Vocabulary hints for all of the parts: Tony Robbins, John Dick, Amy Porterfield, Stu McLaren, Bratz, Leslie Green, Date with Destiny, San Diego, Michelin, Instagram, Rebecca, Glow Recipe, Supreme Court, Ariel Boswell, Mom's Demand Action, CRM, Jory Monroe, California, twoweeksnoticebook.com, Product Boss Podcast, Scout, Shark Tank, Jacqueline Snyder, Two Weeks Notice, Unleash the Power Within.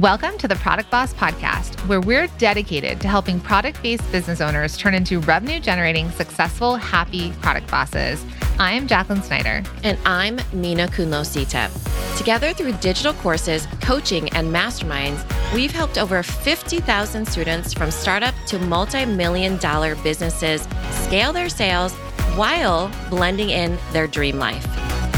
Welcome to the Product Boss Podcast, where we're dedicated to helping product-based business owners turn into revenue-generating, successful, happy product bosses. I'm Jacqueline Snyder. And I'm Nina Kunlo Sita. Together through digital courses, coaching, and masterminds, we've helped over 50,000 students from startup to multi-million-dollar businesses scale their sales while blending in their dream life.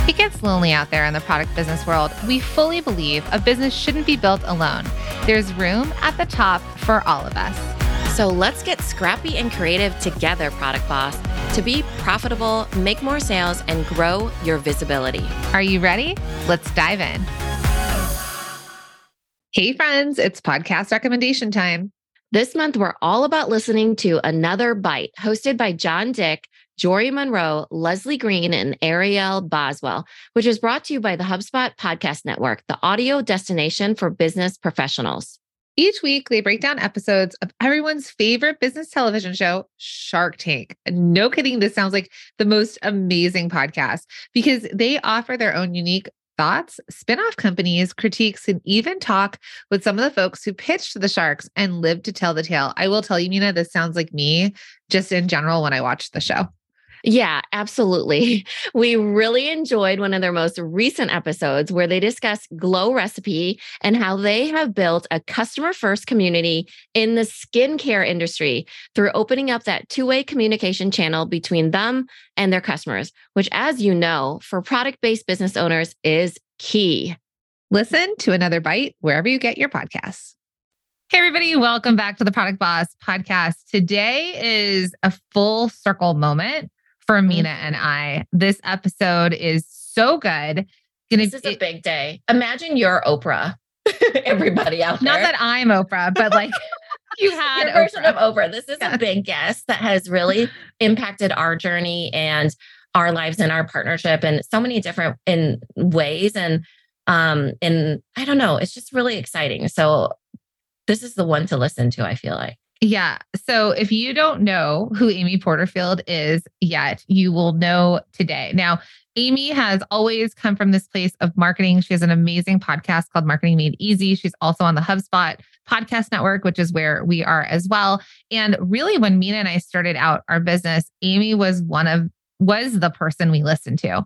It gets lonely out there in the product business world. We fully believe a business shouldn't be built alone. There's room at the top for all of us. So let's get scrappy and creative together, Product Boss, to be profitable, make more sales, and grow your visibility. Are you ready? Let's dive in. Hey friends, it's podcast recommendation time. This month, we're all about listening to Another Bite, hosted by John Dick, Jory Monroe, Leslie Green, and Ariel Boswell, which is brought to you by the HubSpot Podcast Network, the audio destination for business professionals. Each week, they break down episodes of everyone's favorite business television show, Shark Tank. No kidding, this sounds like the most amazing podcast because they offer their own unique thoughts, spin-off companies, critiques, and even talk with some of the folks who pitched the sharks and lived to tell the tale. I will tell you, Mina, this sounds like me just in general when I watch the show. Yeah, absolutely. We really enjoyed one of their most recent episodes where they discuss Glow Recipe and how they have built a customer-first community in the skincare industry through opening up that two-way communication channel between them and their customers, which, as you know, for product-based business owners is key. Listen to Another Bite wherever you get your podcasts. Hey everybody, welcome back to the Product Boss Podcast. Today is a full circle moment for Mina and I. This episode is so good. This is a big day. Imagine you're Oprah, everybody out there. Not that I'm Oprah, but like you had your version of Oprah. This is a big guest that has really impacted our journey and our lives and our partnership in so many different ways. And I don't know, it's just really exciting. So this is the one to listen to, I feel like. Yeah. So if you don't know who Amy Porterfield is yet, you will know today. Now, Amy has always come from this place of marketing. She has an amazing podcast called Marketing Made Easy. She's also on the HubSpot Podcast Network, which is where we are as well. And really, when Mina and I started out our business, Amy was the person we listened to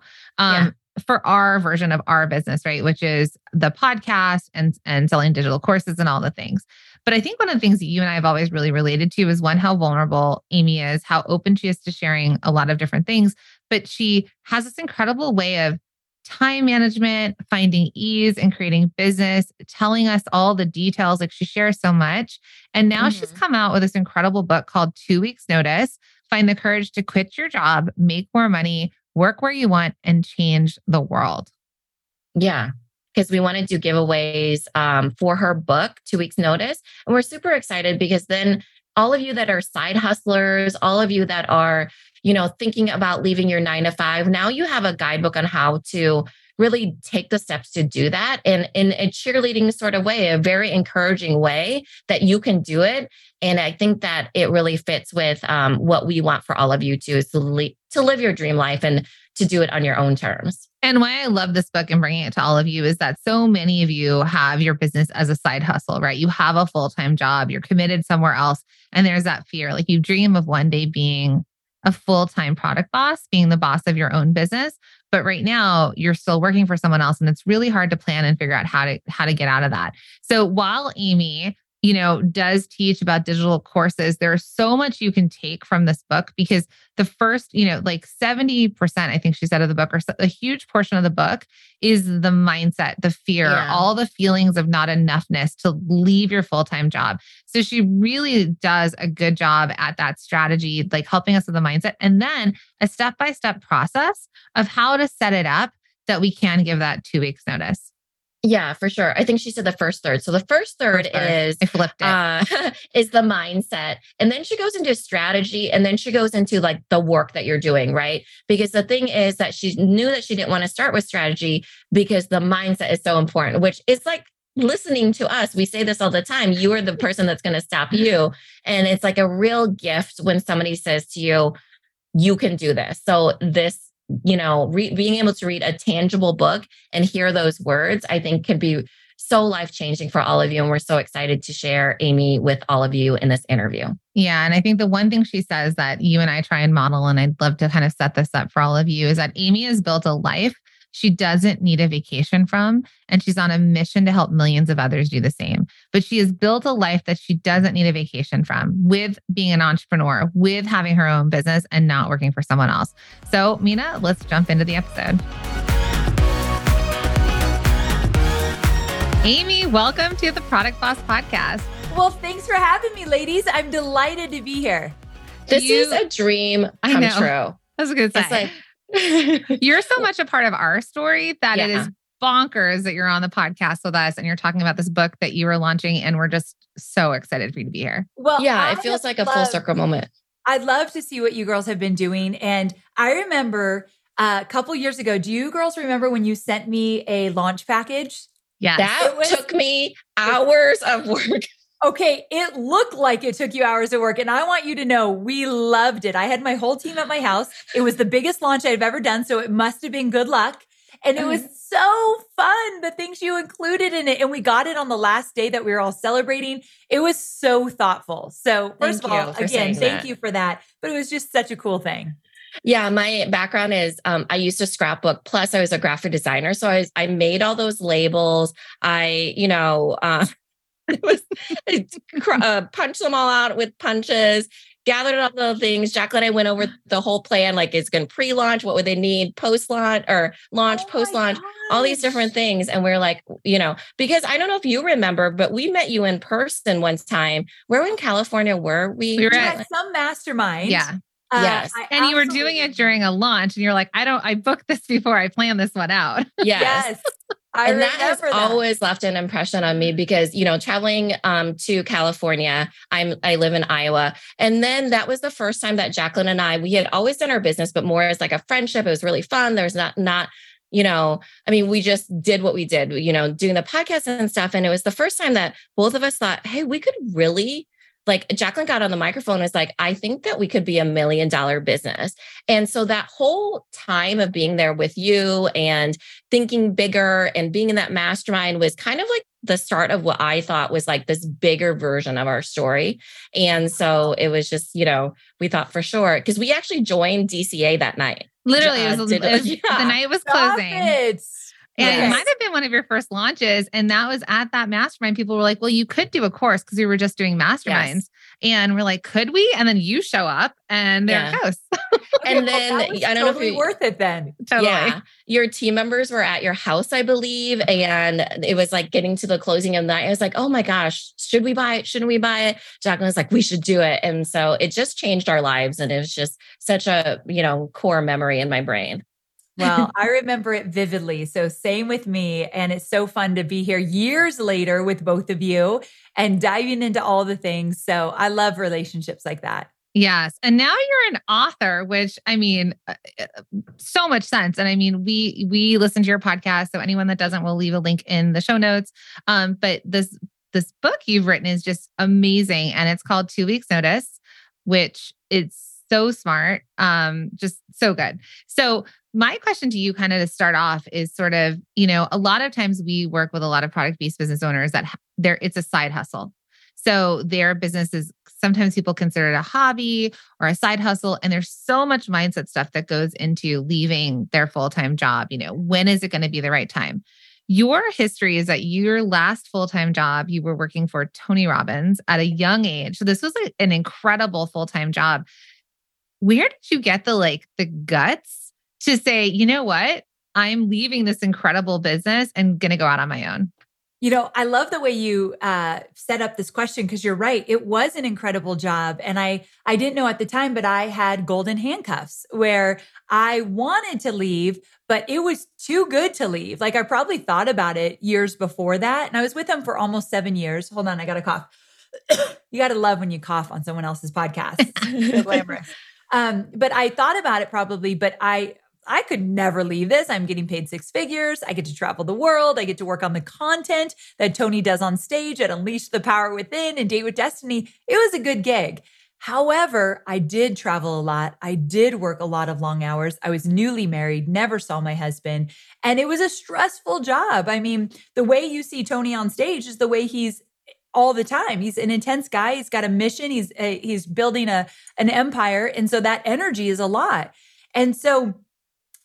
for our version of our business, right? Which is the podcast and selling digital courses and all the things. But I think one of the things that you and I have always really related to is one, how vulnerable Amy is, how open she is to sharing a lot of different things. But she has this incredible way of time management, finding ease and creating business, telling us all the details. Like she shares so much. And now she's come out with this incredible book called 2 Weeks Notice, Find the Courage to Quit Your Job, Make More Money, Work Where You Want, and Change the World. Yeah. Because we want to do giveaways for her book, 2 Weeks Notice. And we're super excited because then all of you that are side hustlers, all of you that are, thinking about leaving your 9-to-5, now you have a guidebook on how to really take the steps to do that and in a cheerleading sort of way, a very encouraging way that you can do it. And I think that it really fits with what we want for all of you too, is to live your dream life and to do it on your own terms. And why I love this book and bringing it to all of you is that so many of you have your business as a side hustle, right? You have a full-time job, you're committed somewhere else. And there's that fear, like you dream of one day being a full-time product boss, being the boss of your own business. But right now you're still working for someone else and it's really hard to plan and figure out how to get out of that. So while Amy, does teach about digital courses, there's so much you can take from this book because the first, 70%, I think she said of the book, or a huge portion of the book is the mindset, the fear, all the feelings of not enoughness to leave your full-time job. So she really does a good job at that strategy, like helping us with the mindset and then a step-by-step process of how to set it up that we can give that 2 weeks notice. Yeah, for sure. I think she said the first third. So the first third is I flipped it. Is the mindset. And then she goes into strategy and then she goes into like the work that you're doing, right? Because the thing is that she knew that she didn't want to start with strategy because the mindset is so important, which is like listening to us. We say this all the time. You are the person that's going to stop you. And it's like a real gift when somebody says to you, you can do this. So this, being able to read a tangible book and hear those words, I think can be so life-changing for all of you. And we're so excited to share Amy with all of you in this interview. Yeah. And I think the one thing she says that you and I try and model, and I'd love to kind of set this up for all of you, is that Amy has built a life she doesn't need a vacation from, and she's on a mission to help millions of others do the same. But she has built a life that she doesn't need a vacation from, with being an entrepreneur, with having her own business and not working for someone else. So Mina, let's jump into the episode. Amy, welcome to the Product Boss Podcast. Well, thanks for having me, ladies. I'm delighted to be here. This is a dream come true. That's a good thing. You're so much a part of our story that It is bonkers that you're on the podcast with us and you're talking about this book that you were launching, and we're just so excited for you to be here. Well, yeah, it feels like a full circle moment. I'd love to see what you girls have been doing. And I remember a couple years ago, do you girls remember when you sent me a launch package? Yeah, took me hours of work. Okay, it looked like it took you hours of work. And I want you to know, we loved it. I had my whole team at my house. It was the biggest launch I've ever done. So it must have been good luck. And it was so fun, the things you included in it. And we got it on the last day that we were all celebrating. It was so thoughtful. So first of all, again, thank you for that. But it was just such a cool thing. Yeah, my background is I used to scrapbook. Plus, I was a graphic designer. So I made all those labels. I punched them all out with punches, gathered up the things. Jacqueline and I went over the whole plan, like it's going to pre-launch, what would they need post-launch or launch, post-launch, all these different things. And we're like, because I don't know if you remember, but we met you in person one time. Where in California were we? We were at some mastermind. Yeah. Yes. And you were doing it during a launch and you're like, I booked this before I planned this one out. Yes. And that has always left an impression on me because, traveling to California, I live in Iowa. And then that was the first time that Jacqueline and we had always done our business, but more as like a friendship. It was really fun. There's we just did what we did, doing the podcast and stuff. And it was the first time that both of us thought, hey, we could really, like Jacqueline got on the microphone and was like, I think that we could be $1 million business. And so that whole time of being there with you and thinking bigger and being in that mastermind was kind of like the start of what I thought was like this bigger version of our story. And so it was just, we thought for sure, because we actually joined DCA that night. Literally, the night was closing. And it might have been one of your first launches. And that was at that mastermind. People were like, well, you could do a course because we were just doing masterminds. Yes. And we're like, could we? And then you show up and there it goes. And then I don't know if it was worth it then. Totally. Yeah. Your team members were at your house, I believe. And it was like getting to the closing of the night. I was like, oh my gosh, should we buy it? Shouldn't we buy it? Jacqueline was like, we should do it. And so it just changed our lives. And it was just such a, core memory in my brain. Well, I remember it vividly. So same with me. And it's so fun to be here years later with both of you and diving into all the things. So I love relationships like that. Yes. And now you're an author, which so much sense. And we listen to your podcast. So anyone that doesn't, we'll leave a link in the show notes. But this book you've written is just amazing. And it's called 2 Weeks Notice, which it's so smart. Just so good. So my question to you kind of to start off is sort of, a lot of times we work with a lot of product-based business owners that it's a side hustle. So their business is sometimes people consider it a hobby or a side hustle. And there's so much mindset stuff that goes into leaving their full-time job. When is it going to be the right time? Your history is that your last full-time job, you were working for Tony Robbins at a young age. So this was an incredible full-time job. Where did you get the guts to say, you know what, I'm leaving this incredible business and going to go out on my own? I love the way you set up this question because you're right. It was an incredible job. And I didn't know at the time, but I had golden handcuffs where I wanted to leave, but it was too good to leave. I probably thought about it years before that. And I was with him for almost 7 years. Hold on, I got a cough. You got to love when you cough on someone else's podcast. It's so glamorous. But I thought about it probably, but I could never leave this. I'm getting paid 6 figures. I get to travel the world. I get to work on the content that Tony does on stage at Unleash the Power Within and Date with Destiny. It was a good gig. However, I did travel a lot. I did work a lot of long hours. I was newly married, never saw my husband, and it was a stressful job. I mean, the way you see Tony on stage is the way he's all the time. He's an intense guy. He's got a mission. He's building an empire, and so that energy is a lot. And so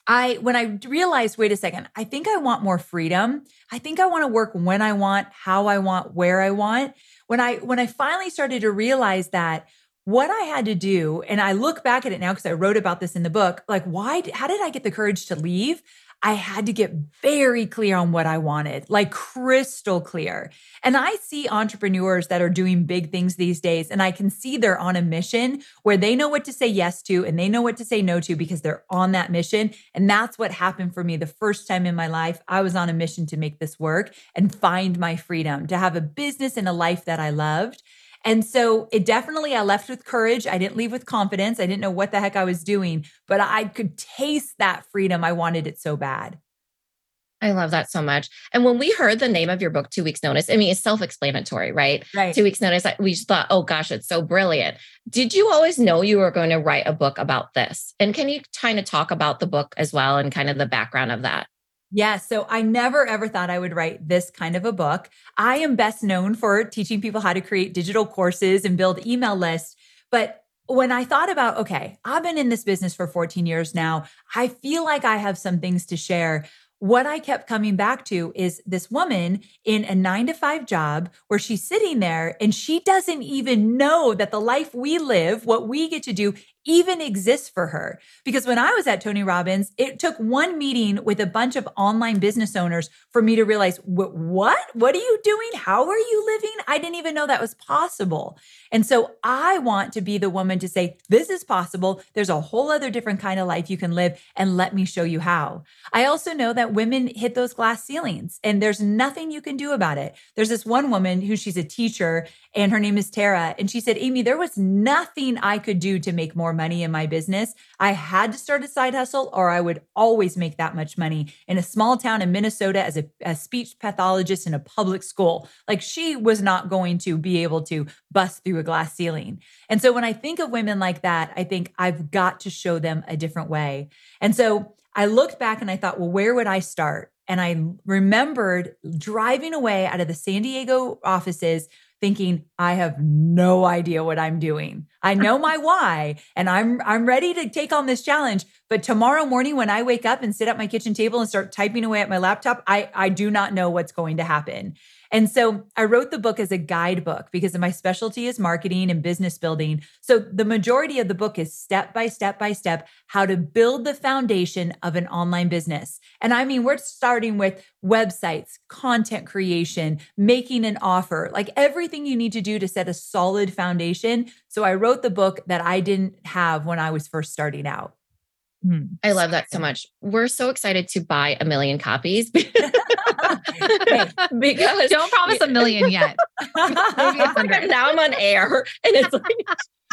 when I realized, wait a second, I think I want more freedom. I think I want to work when I want, how I want, where I want. When I finally started to realize that, what I had to do, and I look back at it now because I wrote about this in the book, like how did I get the courage to leave? I had to get very clear on what I wanted, like crystal clear. And I see entrepreneurs that are doing big things these days, and I can see they're on a mission where they know what to say yes to and they know what to say no to because they're on that mission. And that's what happened for me the first time in my life. I was on a mission to make this work and find my freedom, to have a business and a life that I loved. And so I left with courage. I didn't leave with confidence. I didn't know what the heck I was doing, but I could taste that freedom. I wanted it so bad. I love that so much. And when we heard the name of your book, 2 Weeks Notice, I mean, it's self-explanatory, right? Right. 2 Weeks Notice, we just thought, oh gosh, it's so brilliant. Did you always know you were going to write a book about this? And can you kind of talk about the book as well and kind of the background of that? Yeah. So I never, ever thought I would write this kind of a book. I am best known for teaching people how to create digital courses and build email lists. But when I thought about, okay, I've been in this business for 14 years now. I feel like I have some things to share. What I kept coming back to is this woman in a 9-to-5 job where she's sitting there and she doesn't even know that the life we live, what we get to do, even exists for her. Because when I was at Tony Robbins, it took one meeting with a bunch of online business owners for me to realize, what? What are you doing? How are you living? I didn't even know that was possible. And so I want to be the woman to say, this is possible. There's a whole other different kind of life you can live, and let me show you how. I also know that women hit those glass ceilings and there's nothing you can do about it. There's this one woman who she's a teacher and her name is Tara. And she said, Amy, there was nothing I could do to make more money in my business. I had to start a side hustle or I would always make that much money in a small town in Minnesota as a speech pathologist in a public school. Like she was not going to be able to bust through a glass ceiling. And so when I think of women like that, I think I've got to show them a different way. And so I looked back and I thought, well, where would I start? And I remembered driving away out of the San Diego offices thinking, I have no idea what I'm doing. I know my why, and I'm ready to take on this challenge. But tomorrow morning when I wake up and sit at my kitchen table and start typing away at my laptop, I do not know what's going to happen. And so I wrote the book as a guidebook because my specialty is marketing and business building. So the majority of the book is step by step by step, how to build the foundation of an online business. And I mean, we're starting with websites, content creation, making an offer, like everything you need to do to set a solid foundation. So I wrote the book that I didn't have when I was first starting out. I love that so much. We're so excited to buy 1 million copies. Because don't promise 1 million yet. Maybe 100. Now I'm on air and it's like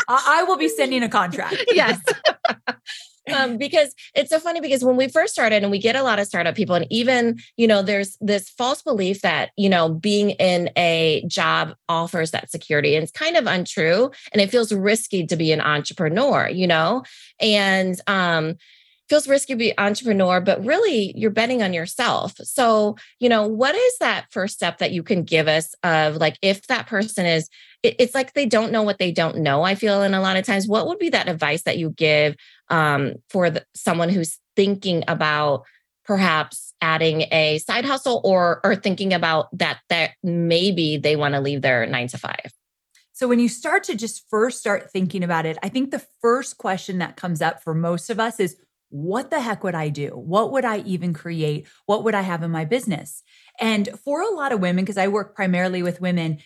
I will be sending a contract. Yes. Because it's so funny because when we first started and we get a lot of startup people and even, there's this false belief that, being in a job offers that security and it's kind of untrue and it feels risky to be an entrepreneur, and, feels risky to be an entrepreneur, but really you're betting on yourself. So, what is that first step that you can give us of like, if that person is, it's like, they don't know what they don't know. I feel in a lot of times, what would be that advice that you give for someone who's thinking about perhaps adding a side hustle or thinking about that maybe they want to leave their 9-to-5? So when you start to just first start thinking about it, I think the first question that comes up for most of us is, what the heck would I do? What would I even create? What would I have in my business? And for a lot of women, because I work primarily with women,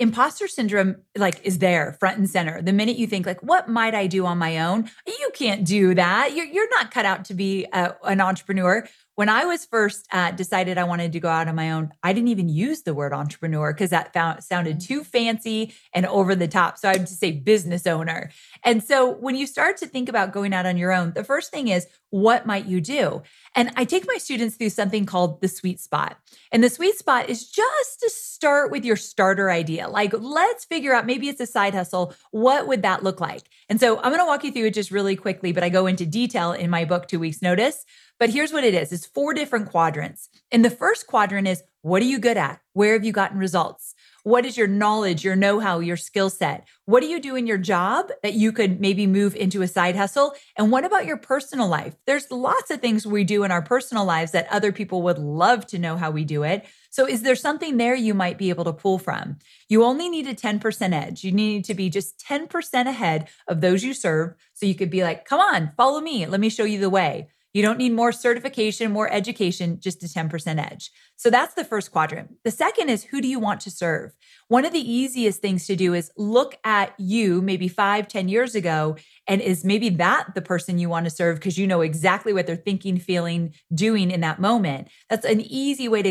imposter syndrome is there front and center. The minute you think what might I do on my own? You can't do that. You're not cut out to be an entrepreneur. When I was first decided I wanted to go out on my own, I didn't even use the word entrepreneur because that sounded too fancy and over the top. So I would just say business owner. And so when you start to think about going out on your own, the first thing is, what might you do? And I take my students through something called the sweet spot. And the sweet spot is just to start with your starter idea. Like, let's figure out, maybe it's a side hustle. What would that look like? And so I'm going to walk you through it just really quickly, but I go into detail in my book, 2 Weeks Notice. But here's what it is. It's 4 different quadrants. And the first quadrant is, what are you good at? Where have you gotten results? What is your knowledge, your know-how, your skill set? What do you do in your job that you could maybe move into a side hustle? And what about your personal life? There's lots of things we do in our personal lives that other people would love to know how we do it. So is there something there you might be able to pull from? You only need a 10% edge. You need to be just 10% ahead of those you serve. So you could be like, come on, follow me. Let me show you the way. You don't need more certification, more education, just a 10% edge. So that's the first quadrant. The second is, who do you want to serve? One of the easiest things to do is look at you maybe 5-10 years ago, and is maybe that the person you want to serve because you know exactly what they're thinking, feeling, doing in that moment. That's an easy way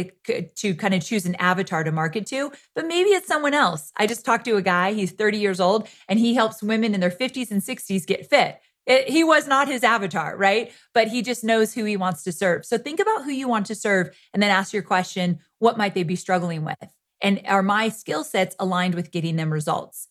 to kind of choose an avatar to market to, but maybe it's someone else. I just talked to a guy, he's 30 years old, and he helps women in their 50s and 60s get fit. He was not his avatar, right? But he just knows who he wants to serve. So think about who you want to serve and then ask your question, what might they be struggling with? And are my skill sets aligned with getting them results?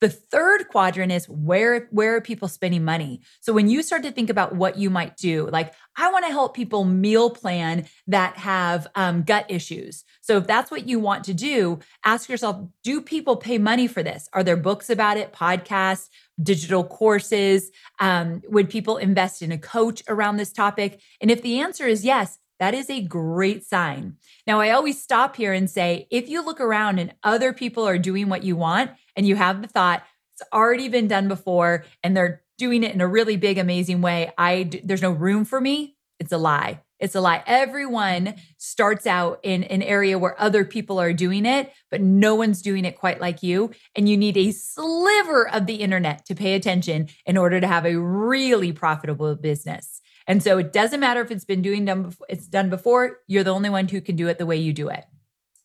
The third quadrant is, where are people spending money? So when you start to think about what you might do, like, I want to help people meal plan that have gut issues. So if that's what you want to do, ask yourself, do people pay money for this? Are there books about it, podcasts, digital courses? Would people invest in a coach around this topic? And if the answer is yes, that is a great sign. Now, I always stop here and say, if you look around and other people are doing what you want and you have the thought, it's already been done before and they're doing it in a really big, amazing way, there's no room for me, it's a lie. It's a lie. Everyone starts out in an area where other people are doing it, but no one's doing it quite like you. And you need a sliver of the internet to pay attention in order to have a really profitable business. And so it doesn't matter if it's done before, you're the only one who can do it the way you do it.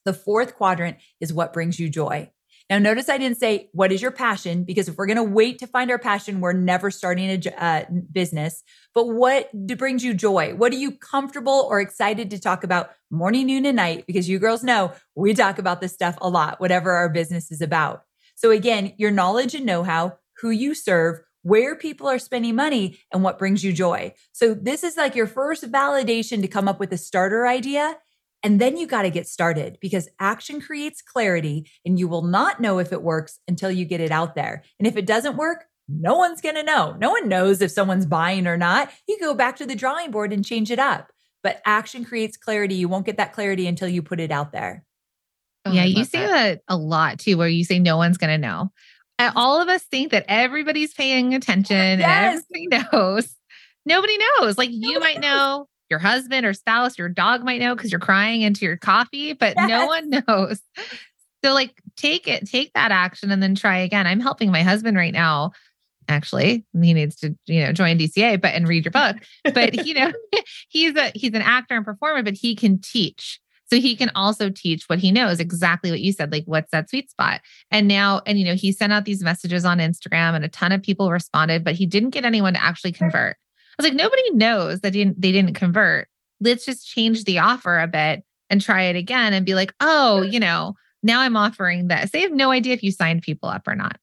The fourth quadrant is, what brings you joy. Now, notice I didn't say, what is your passion? Because if we're going to wait to find our passion, we're never starting a business. But what brings you joy? What are you comfortable or excited to talk about morning, noon, and night? Because you girls know we talk about this stuff a lot, whatever our business is about. So again, your knowledge and know-how, who you serve, where people are spending money, and what brings you joy. So this is like your first validation to come up with a starter idea. And then you got to get started, because action creates clarity, and you will not know if it works until you get it out there. And if it doesn't work, no one's going to know. No one knows if someone's buying or not. You go back to the drawing board and change it up. But action creates clarity. You won't get that clarity until you put it out there. Oh, yeah, you say that a lot too, where you say no one's going to know. All of us think that everybody's paying attention. Yes. And everybody knows. Nobody knows. Like, you might know. Your husband or spouse, your dog might know because you're crying into your coffee, but yes, no one knows. So like, take that action and then try again. I'm helping my husband right now. Actually, he needs to, join DCA, and read your book. But he's an actor and performer, but he can teach. So he can also teach what he knows, exactly what you said, like, what's that sweet spot? And now, he sent out these messages on Instagram and a ton of people responded, but he didn't get anyone to actually convert. I was like, nobody knows that they didn't convert. Let's just change the offer a bit and try it again and be like, now I'm offering this. They have no idea if you signed people up or not.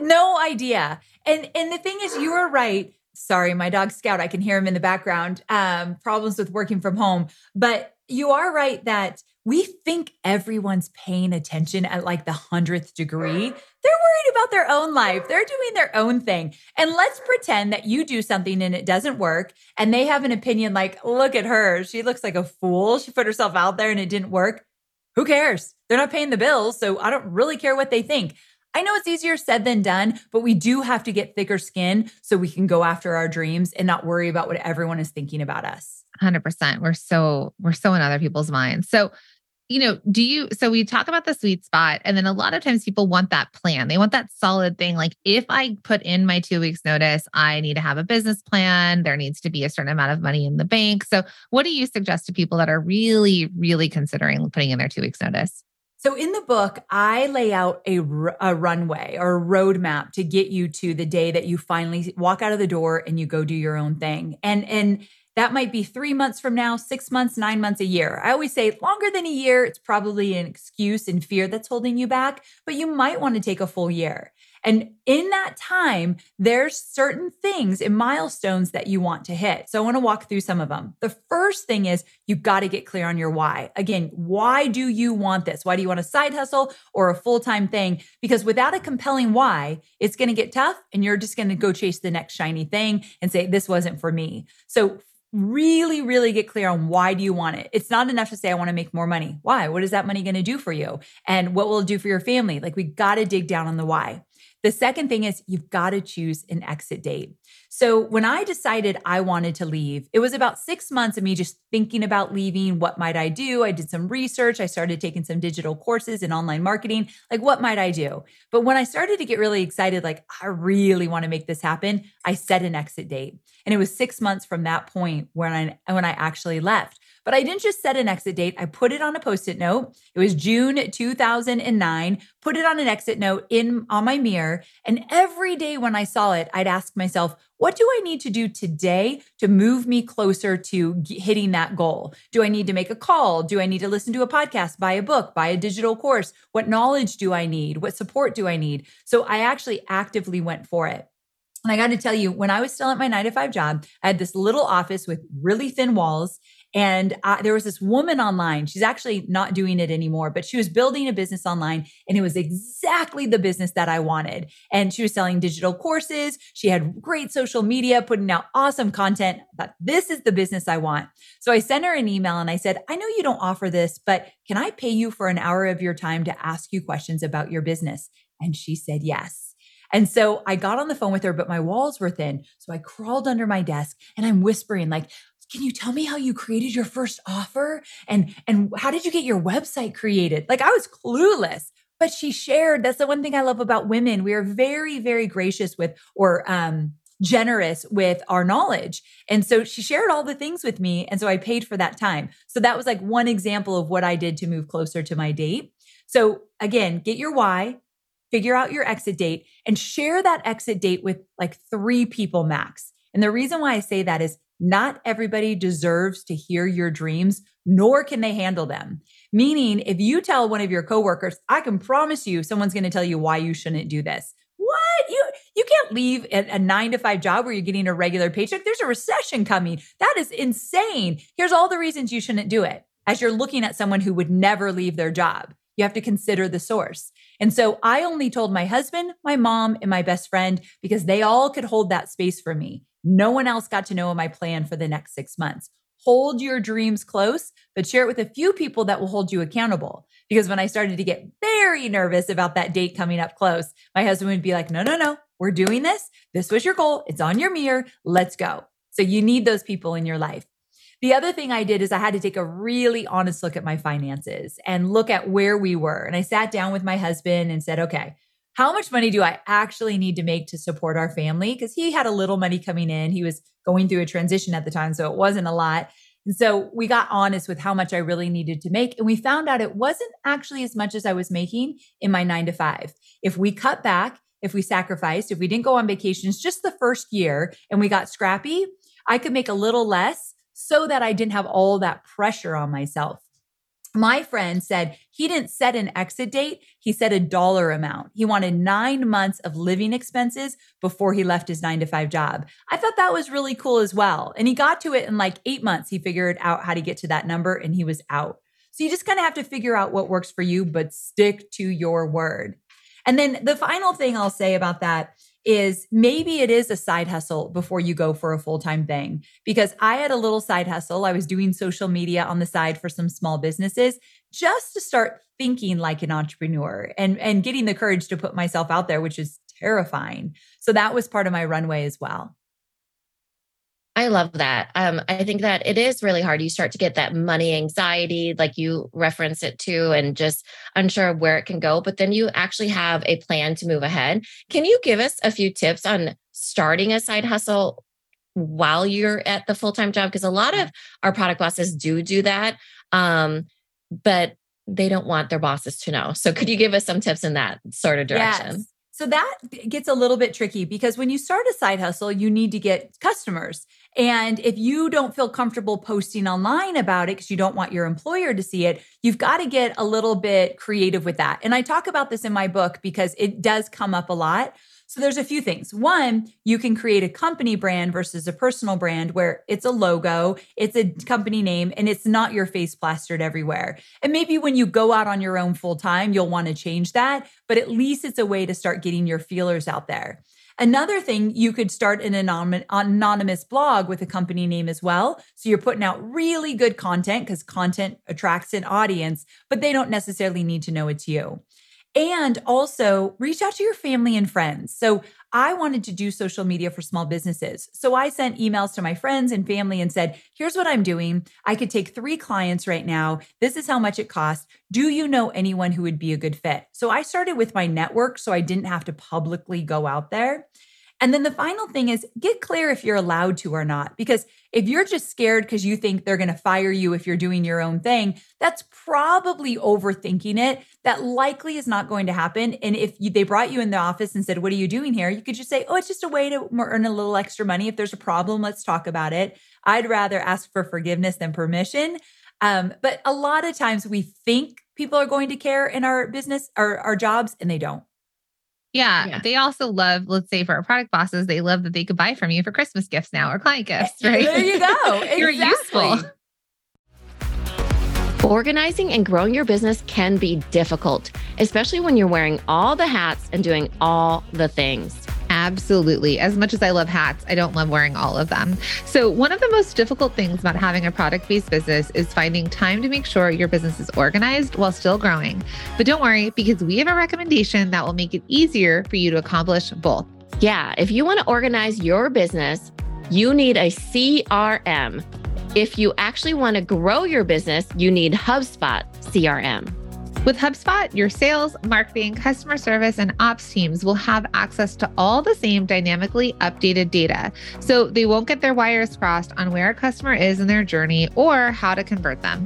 No idea. And the thing is, you were right. Sorry, my dog Scout, I can hear him in the background. Problems with working from home. But you are right that we think everyone's paying attention at like the 100th degree. They're worried about their own life. They're doing their own thing. And let's pretend that you do something and it doesn't work, and they have an opinion like, look at her. She looks like a fool. She put herself out there and it didn't work. Who cares? They're not paying the bills, so I don't really care what they think. I know it's easier said than done, but we do have to get thicker skin so we can go after our dreams and not worry about what everyone is thinking about us. 100%. We're so in other people's minds. So you know, so we talk about the sweet spot, and then a lot of times people want that plan. They want that solid thing. Like, if I put in my 2 weeks notice, I need to have a business plan. There needs to be a certain amount of money in the bank. So what do you suggest to people that are really, really considering putting in their 2 weeks notice? So in the book, I lay out a runway or a roadmap to get you to the day that you finally walk out of the door and you go do your own thing. And that might be 3 months from now, 6 months, 9 months, a year. I always say longer than a year, it's probably an excuse and fear that's holding you back, but you might want to take a full year. And in that time, there's certain things and milestones that you want to hit. So I want to walk through some of them. The first thing is you've got to get clear on your why. Again, why do you want this? Why do you want a side hustle or a full-time thing? Because without a compelling why, it's going to get tough and you're just going to go chase the next shiny thing and say, this wasn't for me. So really, really get clear on why do you want it. It's not enough to say, I want to make more money. Why? What is that money going to do for you? And what will it do for your family? Like, we got to dig down on the why. The second thing is you've got to choose an exit date. So when I decided I wanted to leave, it was about 6 months of me just thinking about leaving. What might I do? I did some research. I started taking some digital courses in online marketing. Like, what might I do? But when I started to get really excited, like, I really want to make this happen, I set an exit date. And it was 6 months from that point when I actually left. But I didn't just set an exit date. I put it on a Post-it note. It was June 2009, put it on an exit note on my mirror. And every day when I saw it, I'd ask myself, what do I need to do today to move me closer to hitting that goal? Do I need to make a call? Do I need to listen to a podcast, buy a book, buy a digital course? What knowledge do I need? What support do I need? So I actually actively went for it. And I got to tell you, when I was still at my 9-to-5 job, I had this little office with really thin walls. And there was this woman online. She's actually not doing it anymore, but she was building a business online, and it was exactly the business that I wanted. And she was selling digital courses. She had great social media, putting out awesome content. But this is the business I want. So I sent her an email and I said, I know you don't offer this, but can I pay you for an hour of your time to ask you questions about your business? And she said, yes. And so I got on the phone with her, but my walls were thin. So I crawled under my desk and I'm whispering like, can you tell me how you created your first offer? And how did you get your website created? Like, I was clueless, but she shared. That's the one thing I love about women. We are very, very gracious with, or generous with our knowledge. And so she shared all the things with me. And so I paid for that time. So that was like one example of what I did to move closer to my date. So again, get your why, figure out your exit date, and share that exit date with like 3 people max. And the reason why I say that is not everybody deserves to hear your dreams, nor can they handle them. Meaning, if you tell one of your coworkers, I can promise you someone's going to tell you why you shouldn't do this. What? You can't leave a 9-to-5 job where you're getting a regular paycheck. There's a recession coming. That is insane. Here's all the reasons you shouldn't do it. As you're looking at someone who would never leave their job, you have to consider the source. And so I only told my husband, my mom, and my best friend, because they all could hold that space for me. No one else got to know my plan for the next 6 months. Hold your dreams close, but share it with a few people that will hold you accountable. Because when I started to get very nervous about that date coming up close, my husband would be like, no, we're doing this. This was your goal. It's on your mirror. Let's go. So you need those people in your life. The other thing I did is I had to take a really honest look at my finances and look at where we were. And I sat down with my husband and said, okay, how much money do I actually need to make to support our family? Because he had a little money coming in. He was going through a transition at the time, so it wasn't a lot. And so we got honest with how much I really needed to make. And we found out it wasn't actually as much as I was making in my 9-to-5. If we cut back, if we sacrificed, if we didn't go on vacations just the first year and we got scrappy, I could make a little less so that I didn't have all that pressure on myself. My friend said he didn't set an exit date. He set a dollar amount. He wanted 9 months of living expenses before he left his 9-to-5 job. I thought that was really cool as well. And he got to it in like 8 months. He figured out how to get to that number and he was out. So you just kind of have to figure out what works for you, but stick to your word. And then the final thing I'll say about that is maybe it is a side hustle before you go for a full-time thing. Because I had a little side hustle. I was doing social media on the side for some small businesses just to start thinking like an entrepreneur and getting the courage to put myself out there, which is terrifying. So that was part of my runway as well. I love that. I think that it is really hard. You start to get that money anxiety, like you reference it too, and just unsure of where it can go. But then you actually have a plan to move ahead. Can you give us a few tips on starting a side hustle while you're at the full-time job? Because a lot of our product bosses do that, but they don't want their bosses to know. So could you give us some tips in that sort of direction? Yes. So that gets a little bit tricky because when you start a side hustle, you need to get customers. And if you don't feel comfortable posting online about it because you don't want your employer to see it, you've got to get a little bit creative with that. And I talk about this in my book because it does come up a lot. So there's a few things. One, you can create a company brand versus a personal brand where it's a logo, it's a company name, and it's not your face plastered everywhere. And maybe when you go out on your own full time, you'll want to change that, but at least it's a way to start getting your feelers out there. Another thing, you could start an anonymous blog with a company name as well. So you're putting out really good content because content attracts an audience, but they don't necessarily need to know it's you. And also reach out to your family and friends. So I wanted to do social media for small businesses. So I sent emails to my friends and family and said, here's what I'm doing. I could take 3 clients right now. This is how much it costs. Do you know anyone who would be a good fit? So I started with my network so I didn't have to publicly go out there. And then the final thing is get clear if you're allowed to or not, because if you're just scared because you think they're going to fire you if you're doing your own thing, that's probably overthinking it. That likely is not going to happen. And if they brought you in the office and said, what are you doing here? You could just say, oh, it's just a way to earn a little extra money. If there's a problem, let's talk about it. I'd rather ask for forgiveness than permission. But a lot of times we think people are going to care in our business or our jobs, and they don't. Yeah. They also love, let's say for our product bosses, they love that they could buy from you for Christmas gifts now or client gifts, right? There you go. You're useful. Organizing and growing your business can be difficult, especially when you're wearing all the hats and doing all the things. Absolutely. As much as I love hats, I don't love wearing all of them. So one of the most difficult things about having a product-based business is finding time to make sure your business is organized while still growing. But don't worry, because we have a recommendation that will make it easier for you to accomplish both. Yeah, if you want to organize your business, you need a CRM. If you actually want to grow your business, you need HubSpot CRM. With HubSpot, your sales, marketing, customer service, and ops teams will have access to all the same dynamically updated data, so they won't get their wires crossed on where a customer is in their journey or how to convert them.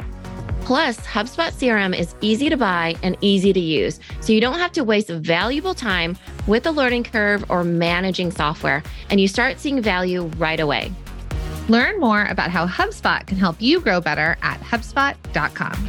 Plus, HubSpot CRM is easy to buy and easy to use, so you don't have to waste valuable time with a learning curve or managing software, and you start seeing value right away. Learn more about how HubSpot can help you grow better at HubSpot.com.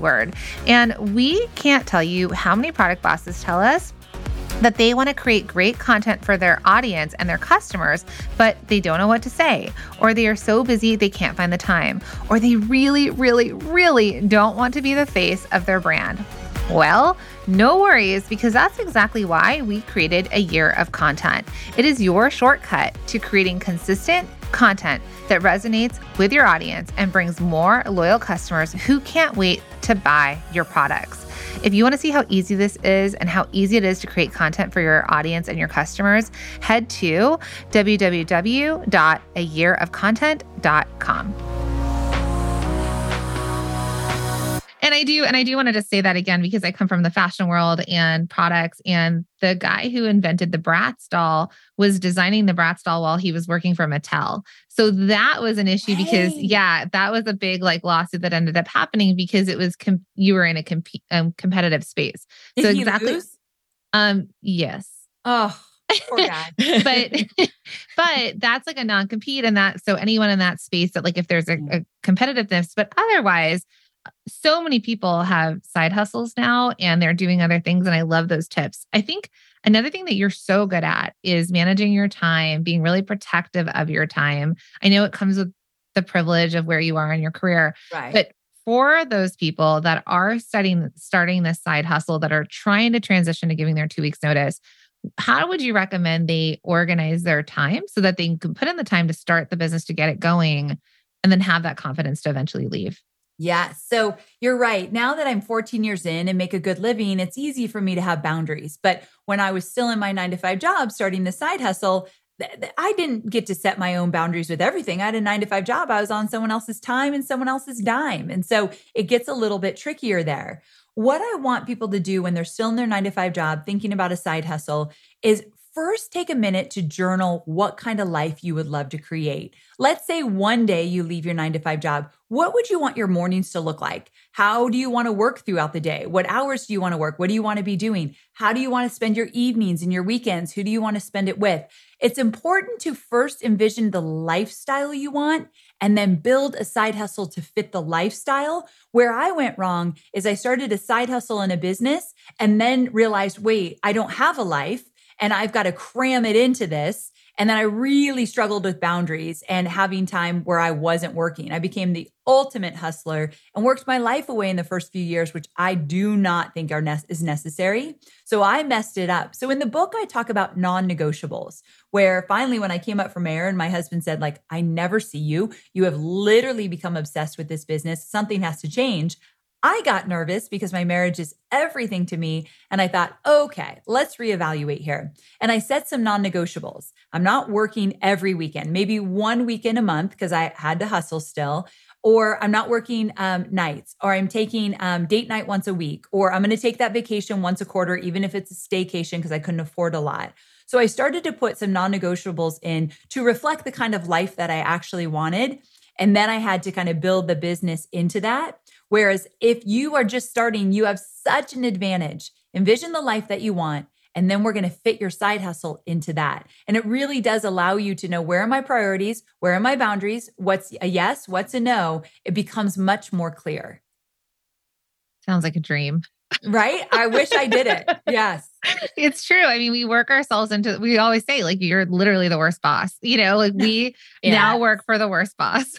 word. And we can't tell you how many product bosses tell us that they want to create great content for their audience and their customers, but they don't know what to say, or they are so busy they can't find the time, or they really, really, really don't want to be the face of their brand. Well, no worries, because that's exactly why we created a year of content. It is your shortcut to creating consistent content that resonates with your audience and brings more loyal customers who can't wait to buy your products. If you want to see how easy this is and how easy it is to create content for your audience and your customers, head to www.ayearofcontent.com. And I do want to just say that again, because I come from the fashion world and products, and the guy who invented the Bratz doll was designing the Bratz doll while he was working for Mattel. So that was an issue because that was a big lawsuit that ended up happening because it was, you were in a competitive space. Did he lose? Yes. Oh, Poor guy. but that's like a non-compete, and that, so anyone in that space that like, if there's a competitiveness, but otherwise, so many people have side hustles now and they're doing other things. And I love those tips. I think another thing that you're so good at is managing your time, being really protective of your time. I know it comes with the privilege of where you are in your career, right? But for those people that are starting this side hustle, that are trying to transition to giving their 2 weeks notice, how would you recommend they organize their time so that they can put in the time to start the business, to get it going, and then have that confidence to eventually leave? Yeah. So you're right. Now that I'm 14 years in and make a good living, it's easy for me to have boundaries. But when I was still in my 9-to-5 job, starting the side hustle, I didn't get to set my own boundaries with everything. I had a 9-to-5 job. I was on someone else's time and someone else's dime. And so it gets a little bit trickier there. What I want people to do when they're still in their 9-to-5 job, thinking about a side hustle, is first take a minute to journal what kind of life you would love to create. Let's say one day you leave your 9-to-5 job. What would you want your mornings to look like? How do you want to work throughout the day? What hours do you want to work? What do you want to be doing? How do you want to spend your evenings and your weekends? Who do you want to spend it with? It's important to first envision the lifestyle you want and then build a side hustle to fit the lifestyle. Where I went wrong is I started a side hustle in a business and then realized, wait, I don't have a life. And I've got to cram it into this. And then I really struggled with boundaries and having time where I wasn't working. I became the ultimate hustler and worked my life away in the first few years, which I do not think is necessary. So I messed it up. So in the book, I talk about non-negotiables, where finally when I came up from air and my husband said, like, I never see you. You have literally become obsessed with this business. Something has to change. I got nervous because my marriage is everything to me. And I thought, okay, let's reevaluate here. And I set some non-negotiables. I'm not working every weekend, maybe one weekend a month because I had to hustle still, or I'm not working nights, or I'm taking date night once a week, or I'm going to take that vacation once a quarter, even if it's a staycation because I couldn't afford a lot. So I started to put some non-negotiables in to reflect the kind of life that I actually wanted. And then I had to kind of build the business into that. Whereas if you are just starting, you have such an advantage. Envision the life that you want, and then we're going to fit your side hustle into that. And it really does allow you to know, where are my priorities? Where are my boundaries? What's a yes? What's a no? It becomes much more clear. Sounds like a dream. Right? I wish I did it. Yes. It's true. I mean, we work ourselves into, we always say, like, you're literally the worst boss. You know, like we now work for the worst boss.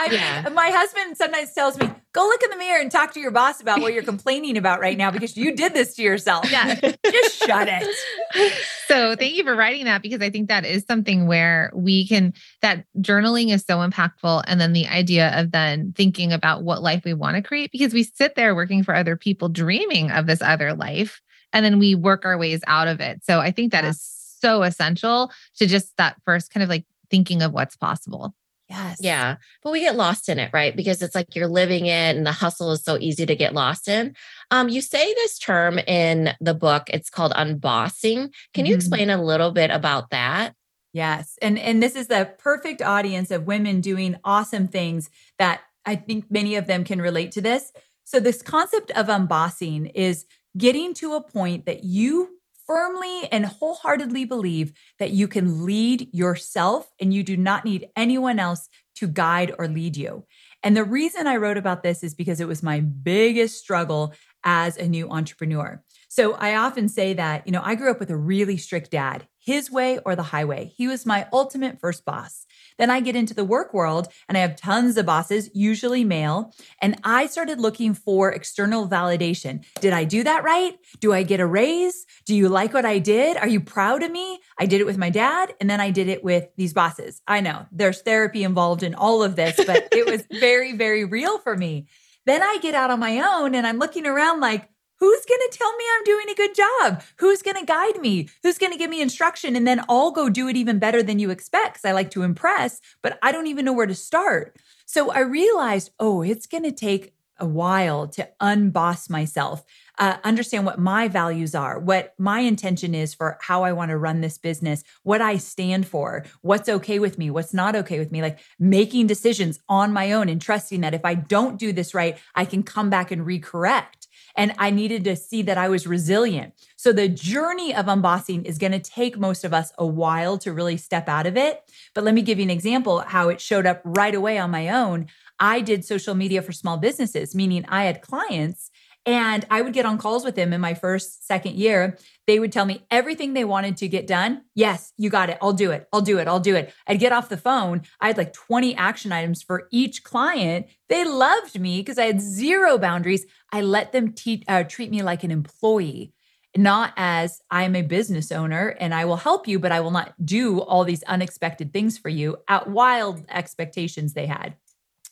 My husband sometimes tells me, go look in the mirror and talk to your boss about what you're complaining about right now, because you did this to yourself. Yeah. Just shut it. So thank you for writing that, because I think that is something where we can, that journaling is so impactful. And then the idea of then thinking about what life we want to create, because we sit there working for other people, dreaming of this other life. And then we work our ways out of it. So I think that is so essential to just that first kind of like thinking of what's possible. Yes. Yeah. But we get lost in it, right? Because it's like you're living it and the hustle is so easy to get lost in. You say this term in the book, it's called unbossing. Can you explain a little bit about that? Yes. And this is the perfect audience of women doing awesome things that I think many of them can relate to this. So this concept of unbossing is getting to a point that you firmly and wholeheartedly believe that you can lead yourself and you do not need anyone else to guide or lead you. And the reason I wrote about this is because it was my biggest struggle as a new entrepreneur. So I often say that, you know, I grew up with a really strict dad, his way or the highway. He was my ultimate first boss. Then I get into the work world and I have tons of bosses, usually male. And I started looking for external validation. Did I do that right? Do I get a raise? Do you like what I did? Are you proud of me? I did it with my dad. And then I did it with these bosses. I know there's therapy involved in all of this, but it was very, very real for me. Then I get out on my own and I'm looking around like, who's going to tell me I'm doing a good job? Who's going to guide me? Who's going to give me instruction? And then I'll go do it even better than you expect, because I like to impress, but I don't even know where to start. So I realized, oh, it's going to take a while to unboss myself, understand what my values are, what my intention is for how I want to run this business, what I stand for, what's okay with me, what's not okay with me, like making decisions on my own and trusting that if I don't do this right, I can come back and recorrect. And I needed to see that I was resilient. So the journey of unbossing is going to take most of us a while to really step out of it. But let me give you an example how it showed up right away on my own. I did social media for small businesses, meaning I had clients and I would get on calls with them in my first, second year. They would tell me everything they wanted to get done. Yes, you got it. I'll do it. I'll do it. I'll do it. I'd get off the phone. I had like 20 action items for each client. They loved me because I had zero boundaries. I let them treat me like an employee, not as I'm a business owner and I will help you, but I will not do all these unexpected things for you at wild expectations they had.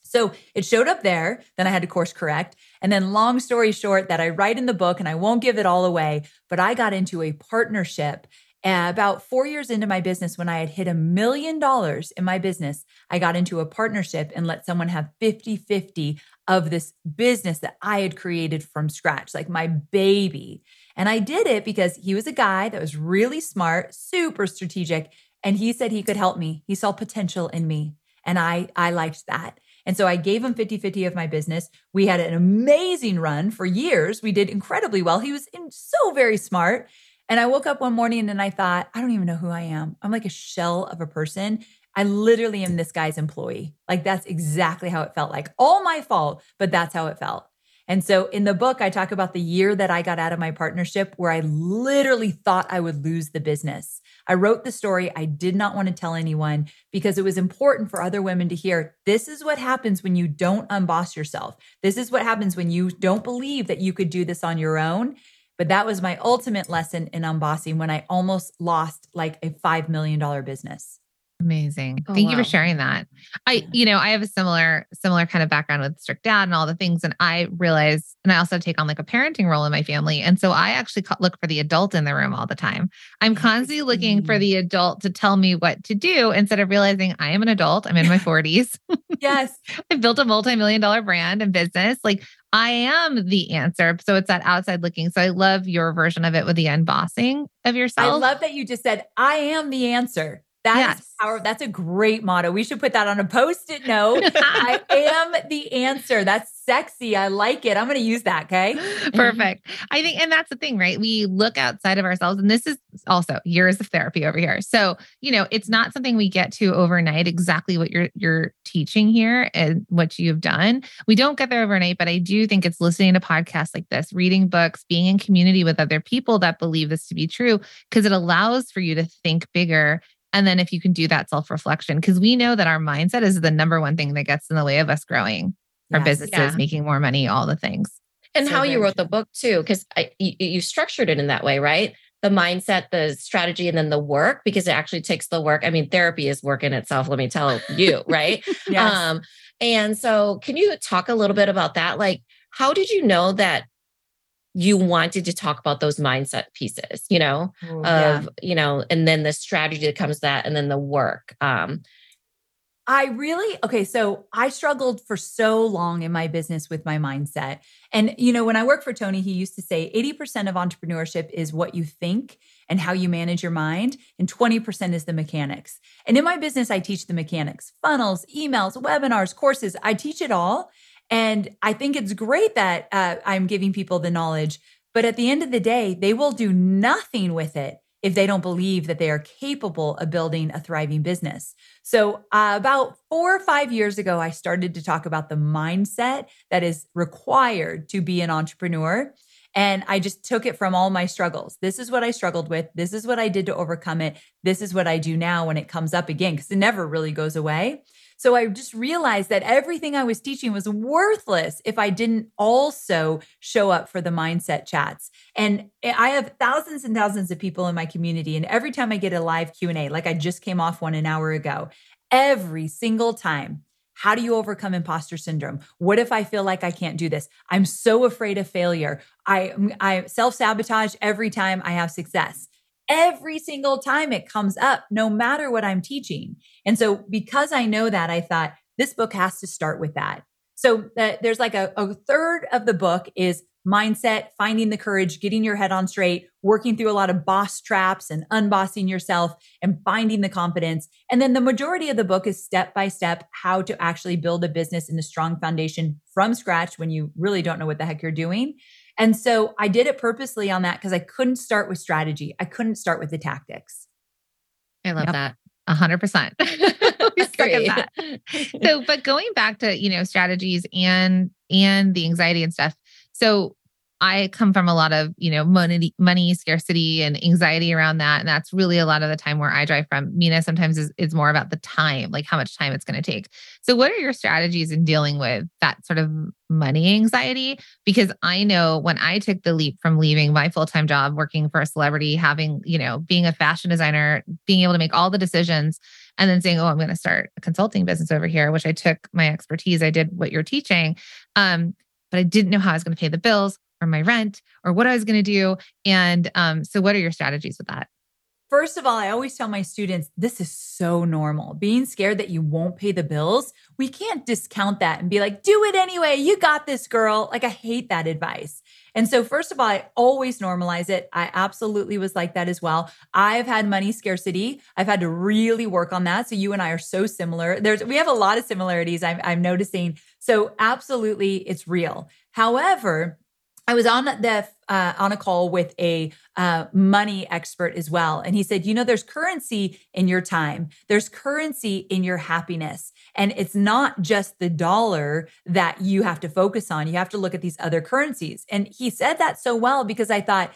So it showed up there, then I had to course correct. And then long story short, that I write in the book and I won't give it all away, but I got into a partnership about 4 years into my business when I had hit $1 million in my business. I got into a partnership and let someone have 50-50 of this business that I had created from scratch, like my baby. And I did it because he was a guy that was really smart, super strategic. And he said he could help me. He saw potential in me. And I liked that. And so I gave him 50-50 of my business. We had an amazing run for years. We did incredibly well. He was so very smart. And I woke up one morning and I thought, I don't even know who I am. I'm like a shell of a person. I literally am this guy's employee. Like that's exactly how it felt like. All my fault, but that's how it felt. And so in the book, I talk about the year that I got out of my partnership where I literally thought I would lose the business. I wrote the story. I did not want to tell anyone because it was important for other women to hear, this is what happens when you don't unboss yourself. This is what happens when you don't believe that you could do this on your own. But that was my ultimate lesson in unbossing when I almost lost like a $5 million business. Amazing. Oh, Thank you for sharing that. I have a similar kind of background with strict dad and all the things. And I realized, and I also take on like a parenting role in my family. And so I actually look for the adult in the room all the time. I'm constantly looking for the adult to tell me what to do instead of realizing I am an adult. I'm in my 40s. Yes. I've built a multi-million-dollar brand and business. Like I am the answer. So it's that outside looking. So I love your version of it with the unbossing of yourself. I love that you just said, I am the answer. That's powerful. That's a great motto. We should put that on a Post-it note. I am the answer. That's sexy. I like it. I'm going to use that. Okay. Perfect. I think, and that's the thing, right? We look outside of ourselves, and this is also years of therapy over here. So, it's not something we get to overnight, exactly what you're teaching here and what you've done. We don't get there overnight, but I do think it's listening to podcasts like this, reading books, being in community with other people that believe this to be true, because it allows for you to think bigger. And then if you can do that self-reflection, because we know that our mindset is the number one thing that gets in the way of us growing our businesses, making more money, all the things. And so how you wrote the book too, because you structured it in that way, right? The mindset, the strategy, and then the work, because it actually takes the work. I mean, therapy is work in itself. Let me tell you, right? Yes. And so can you talk a little bit about that? Like, how did you know that you wanted to talk about those mindset pieces, and then the strategy that comes to that, and then the work. So I struggled for so long in my business with my mindset. And, when I worked for Tony, he used to say 80% of entrepreneurship is what you think and how you manage your mind. And 20% is the mechanics. And in my business, I teach the mechanics, funnels, emails, webinars, courses. I teach it all. And I think it's great that I'm giving people the knowledge, but at the end of the day, they will do nothing with it if they don't believe that they are capable of building a thriving business. So about 4 or 5 years ago, I started to talk about the mindset that is required to be an entrepreneur. And I just took it from all my struggles. This is what I struggled with. This is what I did to overcome it. This is what I do now when it comes up again, because it never really goes away. So I just realized that everything I was teaching was worthless if I didn't also show up for the mindset chats. And I have thousands and thousands of people in my community. And every time I get a live Q&A, like I just came off one an hour ago, every single time, how do you overcome imposter syndrome? What if I feel like I can't do this? I'm so afraid of failure. I self-sabotage every time I have success. Every single time it comes up, no matter what I'm teaching. And so because I know that, I thought this book has to start with that. So there's like a third of the book is mindset, finding the courage, getting your head on straight, working through a lot of boss traps and unbossing yourself and finding the confidence. And then the majority of the book is step-by-step how to actually build a business in a strong foundation from scratch when you really don't know what the heck you're doing. And so I did it purposely on that because I couldn't start with strategy. I couldn't start with the tactics. I love that. 100%. So, but going back to, you know, strategies and the anxiety and stuff. So I come from a lot of, you know, money scarcity and anxiety around that. And that's really a lot of the time where I drive from. Mina sometimes is more about the time, like how much time it's going to take. So what are your strategies in dealing with that sort of money anxiety? Because I know when I took the leap from leaving my full-time job, working for a celebrity, having, you know, being a fashion designer, being able to make all the decisions, and then saying, oh, I'm going to start a consulting business over here, which I took my expertise. I did what you're teaching, but I didn't know how I was going to pay the bills, or my rent, or what I was going to do. And so what are your strategies with that? First of all, I always tell my students, this is so normal. Being scared that you won't pay the bills, we can't discount that and be like, do it anyway. You got this, girl. Like, I hate that advice. And so first of all, I always normalize it. I absolutely was like that as well. I've had money scarcity. I've had to really work on that. So you and I are so similar. We have a lot of similarities I'm noticing. So absolutely, it's real. However, I was on a call with a money expert as well. And he said, you know, there's currency in your time. There's currency in your happiness. And it's not just the dollar that you have to focus on. You have to look at these other currencies. And he said that so well, because I thought,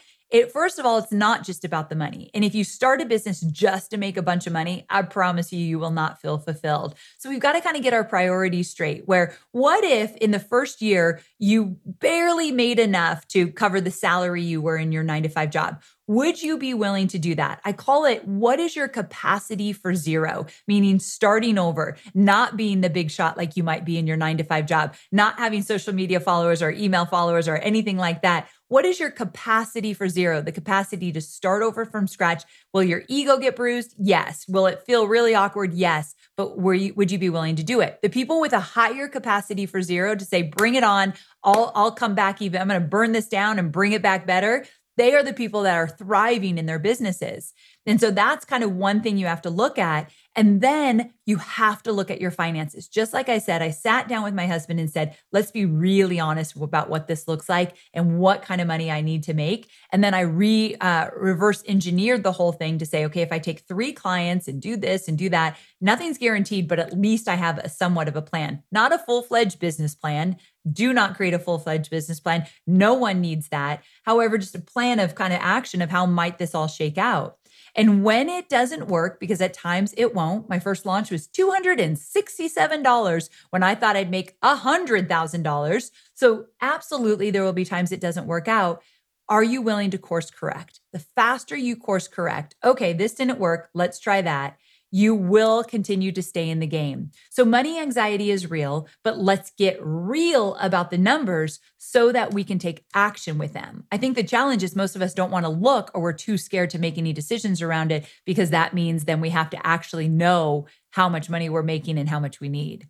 first of all, it's not just about the money. And if you start a business just to make a bunch of money, I promise you, you will not feel fulfilled. So we've got to kind of get our priorities straight, where what if in the first year, you barely made enough to cover the salary you were in your 9-to-5 job? Would you be willing to do that? I call it, what is your capacity for zero? Meaning starting over, not being the big shot like you might be in your 9-to-5 job, not having social media followers or email followers or anything like that. What is your capacity for zero? The capacity to start over from scratch. Will your ego get bruised? Yes. Will it feel really awkward? Yes. But would you be willing to do it? The people with a higher capacity for zero to say, bring it on. I'll come back even. I'm going to burn this down and bring it back better. They are the people that are thriving in their businesses. And so that's kind of one thing you have to look at. And then you have to look at your finances. Just like I said, I sat down with my husband and said, let's be really honest about what this looks like and what kind of money I need to make. And then I reverse engineered the whole thing to say, okay, if I take 3 clients and do this and do that, nothing's guaranteed, but at least I have a somewhat of a plan, not a full-fledged business plan. Do not create a full-fledged business plan. No one needs that. However, just a plan of kind of action of how might this all shake out. And when it doesn't work, because at times it won't, my first launch was $267 when I thought I'd make $100,000. So absolutely, there will be times it doesn't work out. Are you willing to course correct? The faster you course correct, okay, this didn't work, let's try that. You will continue to stay in the game. So money anxiety is real, but let's get real about the numbers so that we can take action with them. I think the challenge is most of us don't want to look, or we're too scared to make any decisions around it, because that means then we have to actually know how much money we're making and how much we need.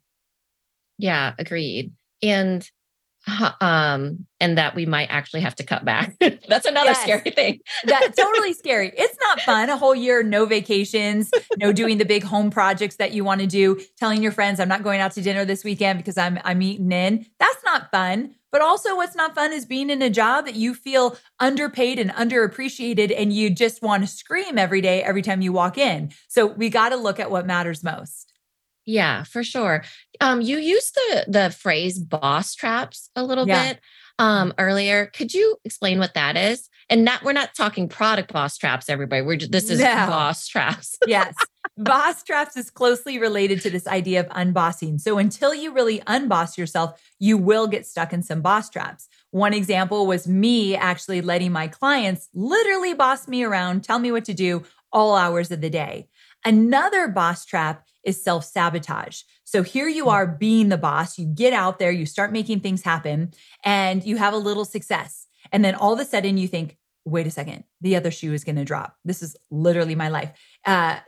Yeah, agreed. And that we might actually have to cut back. That's another scary thing. That's totally scary. It's not fun. A whole year, no vacations, no doing the big home projects that you want to do, telling your friends, I'm not going out to dinner this weekend because I'm eating in. That's not fun. But also what's not fun is being in a job that you feel underpaid and underappreciated, and you just want to scream every day, every time you walk in. So we got to look at what matters most. Yeah, for sure. You used the phrase boss traps a little bit earlier. Could you explain what that is? And we're not talking product boss traps, everybody. This is boss traps. Yes. Boss traps is closely related to this idea of unbossing. So until you really unboss yourself, you will get stuck in some boss traps. One example was me actually letting my clients literally boss me around, tell me what to do all hours of the day. Another boss trap is self-sabotage. So here you are being the boss, you get out there, you start making things happen, and you have a little success. And then all of a sudden you think, wait a second, the other shoe is going to drop. This is literally my life.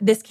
This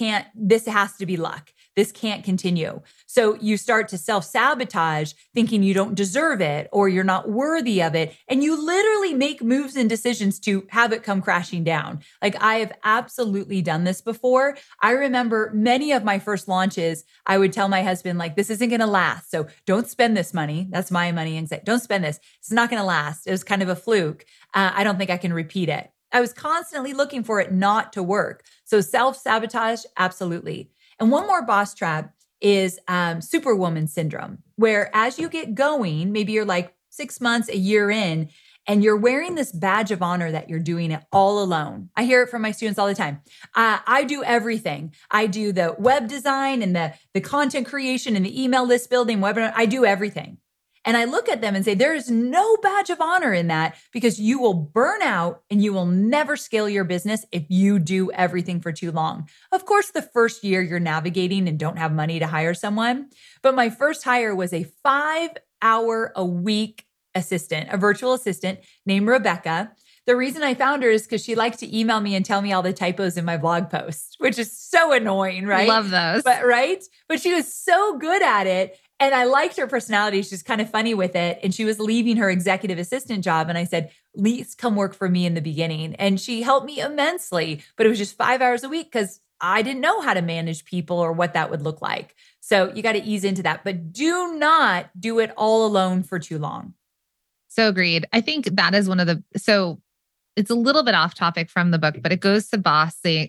has to be luck. This can't continue. So you start to self-sabotage, thinking you don't deserve it or you're not worthy of it. And you literally make moves and decisions to have it come crashing down. Like, I have absolutely done this before. I remember many of my first launches, I would tell my husband, like, this isn't going to last. So don't spend this money. That's my money anxiety. Don't spend this. It's not going to last. It was kind of a fluke. I don't think I can repeat it. I was constantly looking for it not to work. So self-sabotage, absolutely. And one more boss trap is superwoman syndrome, where as you get going, maybe you're like 6 months, a year in, and you're wearing this badge of honor that you're doing it all alone. I hear it from my students all the time. I do everything. I do the web design and the content creation and the email list building, webinar. I do everything. And I look at them and say, there is no badge of honor in that, because you will burn out and you will never scale your business if you do everything for too long. Of course, the first year you're navigating and don't have money to hire someone. But my first hire was a 5-hour-a-week assistant, a virtual assistant named Rebecca. The reason I found her is because she liked to email me and tell me all the typos in my blog posts, which is so annoying, right? Love those. But she was so good at it. And I liked her personality. She's kind of funny with it. And she was leaving her executive assistant job. And I said, Lise, come work for me in the beginning. And she helped me immensely, but it was just 5 hours a week because I didn't know how to manage people or what that would look like. So you got to ease into that, but do not do it all alone for too long. So agreed. I think that is one of the, so it's a little bit off topic from the book, but it goes to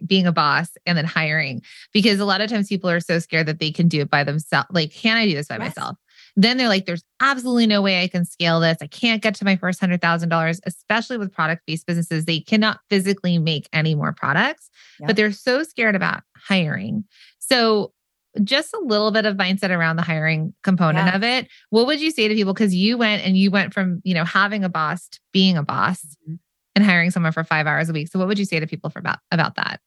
being a boss and then hiring, because a lot of times people are so scared that they can do it by themselves. Like, can I do this by myself? Then they're like, there's absolutely no way I can scale this. I can't get to my first $100,000, especially with product-based businesses. They cannot physically make any more products, but they're so scared about hiring. So just a little bit of mindset around the hiring component of it. What would you say to people? Because you went from, having a boss to being a boss. Mm-hmm. And hiring someone for 5 hours a week. So what would you say to people about that?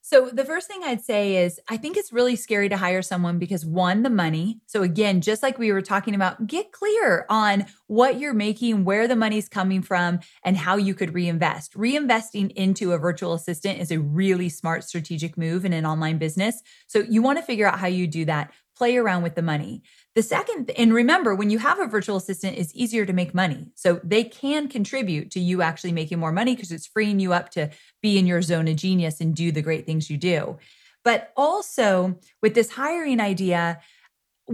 So the first thing I'd say is, I think it's really scary to hire someone because, one, the money. So again, just like we were talking about, get clear on what you're making, where the money's coming from, and how you could reinvest. Reinvesting into a virtual assistant is a really smart strategic move in an online business. So you want to figure out how you do that. Play around with the money. The second, and remember, when you have a virtual assistant, it's easier to make money. So they can contribute to you actually making more money because it's freeing you up to be in your zone of genius and do the great things you do. But also with this hiring idea,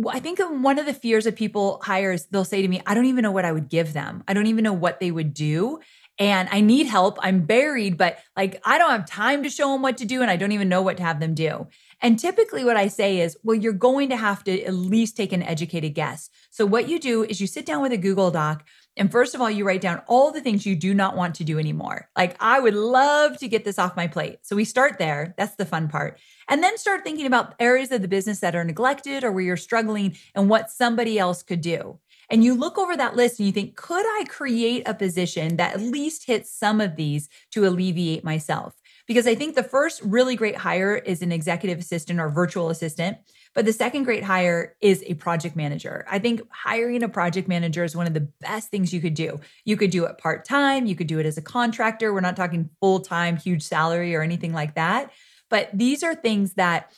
I think one of the fears of people hire is they'll say to me, I don't even know what I would give them. I don't even know what they would do. And I need help. I'm buried, but like, I don't have time to show them what to do. And I don't even know what to have them do. And typically what I say is, well, you're going to have to at least take an educated guess. So what you do is you sit down with a Google Doc. And first of all, you write down all the things you do not want to do anymore. Like, I would love to get this off my plate. So we start there. That's the fun part. And then start thinking about areas of the business that are neglected or where you're struggling and what somebody else could do. And you look over that list and you think, could I create a position that at least hits some of these to alleviate myself? Because I think the first really great hire is an executive assistant or virtual assistant, but the second great hire is a project manager. I think hiring a project manager is one of the best things you could do. You could do it part-time. You could do it as a contractor. We're not talking full-time, huge salary or anything like that. But these are things that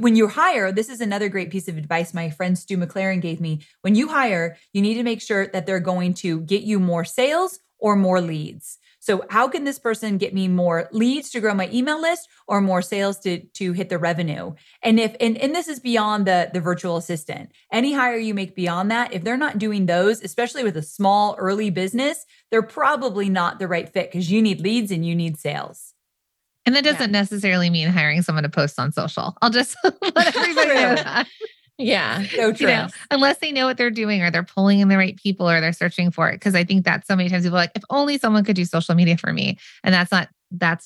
when you hire, this is another great piece of advice my friend Stu McLaren gave me. When you hire, you need to make sure that they're going to get you more sales or more leads. So how can this person get me more leads to grow my email list or more sales to hit the revenue? And and this is beyond the virtual assistant. Any hire you make beyond that, if they're not doing those, especially with a small early business, they're probably not the right fit because you need leads and you need sales. And that doesn't necessarily mean hiring someone to post on social. I'll just let everybody know that. Yeah. So true. Unless they know what they're doing or they're pulling in the right people or they're searching for it. Because I think that so many times people are like, if only someone could do social media for me. And that's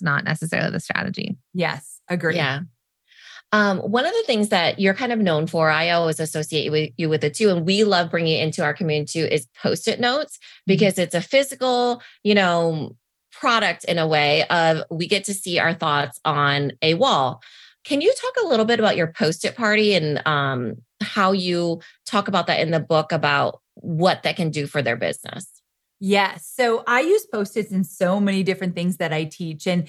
not necessarily the strategy. Yes. Agree. Yeah. One of the things that you're kind of known for, I always associate you with it too, and we love bringing it into our community too, is Post-it notes, because it's a physical, product in a way of we get to see our thoughts on a wall. Can you talk a little bit about your Post-it party and how you talk about that in the book about what that can do for their business? Yes. So I use Post-its in so many different things that I teach. And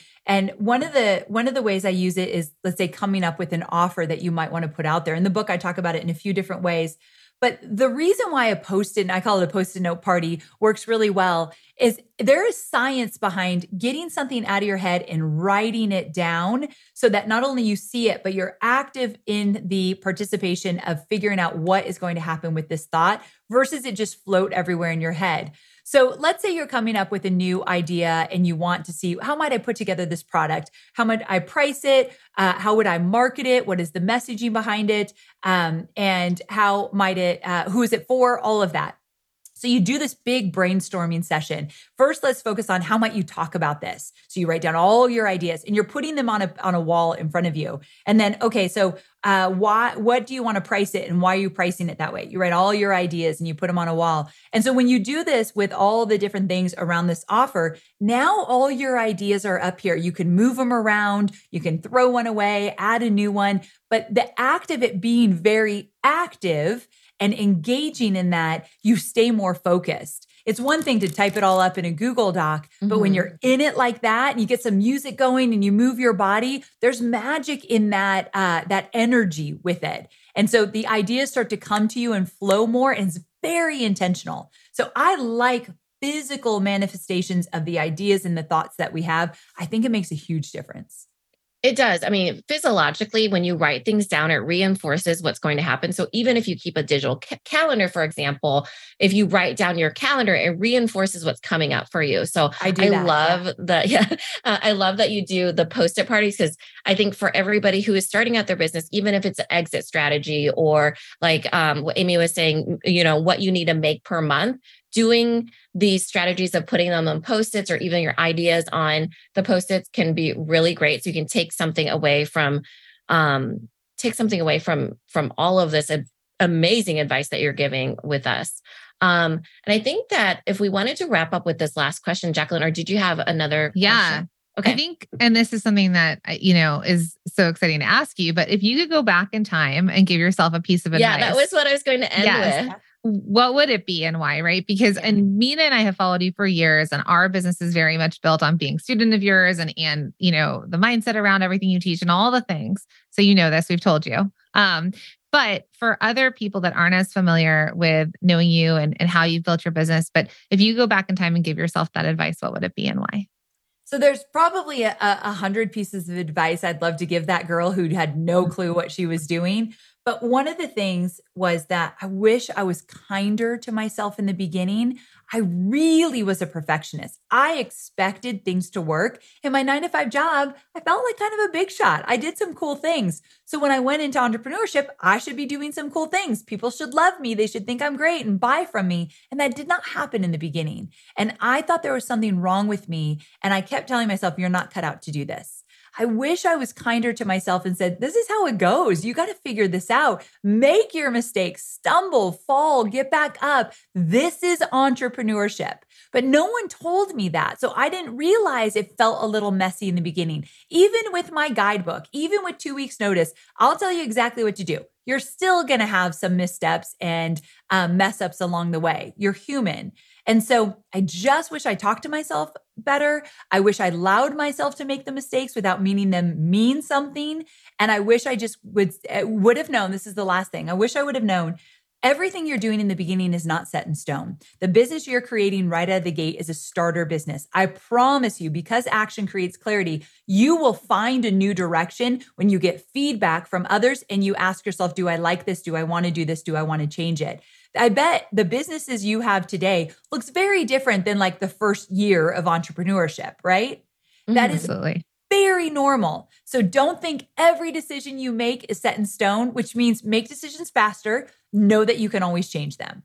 one of the ways I use it is, let's say, coming up with an offer that you might want to put out there. In the book, I talk about it in a few different ways. But the reason why a Post-it, and I call it a Post-it note party, works really well is there is science behind getting something out of your head and writing it down so that not only you see it, but you're active in the participation of figuring out what is going to happen with this thought versus it just float everywhere in your head. So let's say you're coming up with a new idea and you want to see, how might I put together this product? How might I price it? How would I market it? What is the messaging behind it? And how might it, who is it for? All of that. So you do this big brainstorming session. First, let's focus on how might you talk about this. So you write down all your ideas and you're putting them on a wall in front of you. And then, okay, so what do you want to price it and why are you pricing it that way? You write all your ideas and you put them on a wall. And so when you do this with all the different things around this offer, now all your ideas are up here. You can move them around. You can throw one away, add a new one. But the act of it being very active and engaging in that, you stay more focused. It's one thing to type it all up in a Google Doc, but when you're in it like that and you get some music going and you move your body, there's magic in that that energy with it. And so the ideas start to come to you and flow more, and it's very intentional. So I like physical manifestations of the ideas and the thoughts that we have. I think it makes a huge difference. It does. I mean, physiologically, when you write things down, it reinforces what's going to happen. So even if you keep a digital calendar, for example, if you write down your calendar, it reinforces what's coming up for you. So I love that you do the Post-it parties, because I think for everybody who is starting out their business, even if it's an exit strategy or like what Amy was saying, you know, what you need to make per month, doing these strategies of putting them on Post-its or even your ideas on the Post-its can be really great. So you can take something away from all of this amazing advice that you're giving with us. And I think that if we wanted to wrap up with this last question, Jacqueline, or did you have another question? Okay. I think, and this is something that, you know, is so exciting to ask you, but if you could go back in time and give yourself a piece of advice. Yeah, that was what I was going to end with. What would it be and why, right? Because and Nina and I have followed you for years, and our business is very much built on being a student of yours and you know, the mindset around everything you teach and all the things. So you know this, we've told you. But for other people that aren't as familiar with knowing you and how you've built your business, but if you go back in time and give yourself that advice, what would it be and why? So there's probably 100 pieces of advice I'd love to give that girl who had no clue what she was doing. But one of the things was that I wish I was kinder to myself in the beginning. I really was a perfectionist. I expected things to work. In my 9-to-5 job, I felt like kind of a big shot. I did some cool things. So when I went into entrepreneurship, I should be doing some cool things. People should love me. They should think I'm great and buy from me. And that did not happen in the beginning. And I thought there was something wrong with me. And I kept telling myself, you're not cut out to do this. I wish I was kinder to myself and said, this is how it goes. You got to figure this out. Make your mistakes, stumble, fall, get back up. This is entrepreneurship. But no one told me that. So I didn't realize it felt a little messy in the beginning. Even with my guidebook, even with 2 weeks notice, I'll tell you exactly what to do. You're still going to have some missteps and mess ups along the way. You're human. And so I just wish I talked to myself better. I wish I allowed myself to make the mistakes without meaning them mean something. And I wish I just would have known, this is the last thing, I wish I would have known everything you're doing in the beginning is not set in stone. The business you're creating right out of the gate is a starter business. I promise you, because action creates clarity, you will find a new direction when you get feedback from others and you ask yourself, do I like this? Do I want to do this? Do I want to change it? I bet the businesses you have today looks very different than like the first year of entrepreneurship, right? That is very normal. So don't think every decision you make is set in stone, which means make decisions faster. Know that you can always change them.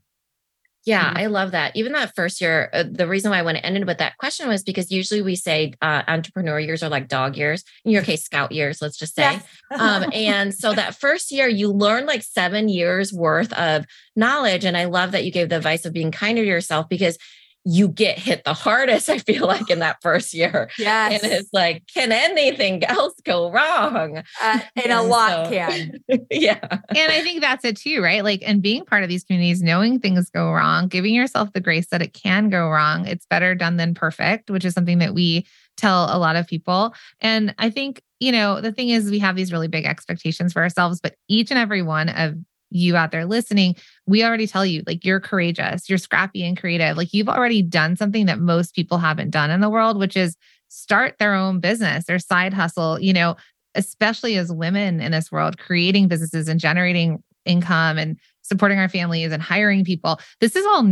Yeah, I love that. Even that first year, the reason why I want to end it with that question was because usually we say entrepreneur years are like dog years. In your case, scout years, let's just say. Yes. And so that first year, you learn like 7 years worth of knowledge. And I love that you gave the advice of being kinder to yourself, because you get hit the hardest, I feel like, in that first year. Yes. And it's like, can anything else go wrong? And a lot can. Yeah. And I think that's it too, right? Like, and being part of these communities, knowing things go wrong, giving yourself the grace that it can go wrong. It's better done than perfect, which is something that we tell a lot of people. And I think, you know, the thing is we have these really big expectations for ourselves, but each and every one of you out there listening, we already tell you, like, you're courageous, you're scrappy and creative. Like, you've already done something that most people haven't done in the world, which is start their own business, their side hustle, you know, especially as women in this world, creating businesses and generating income and supporting our families and hiring people. This is all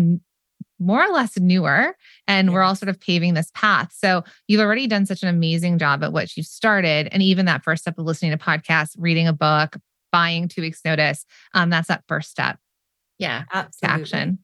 more or less newer. And We're all sort of paving this path. So you've already done such an amazing job at what you've started. And even that first step of listening to podcasts, reading a book, buying 2 weeks notice. That's that first step. Yeah. Absolutely. Action.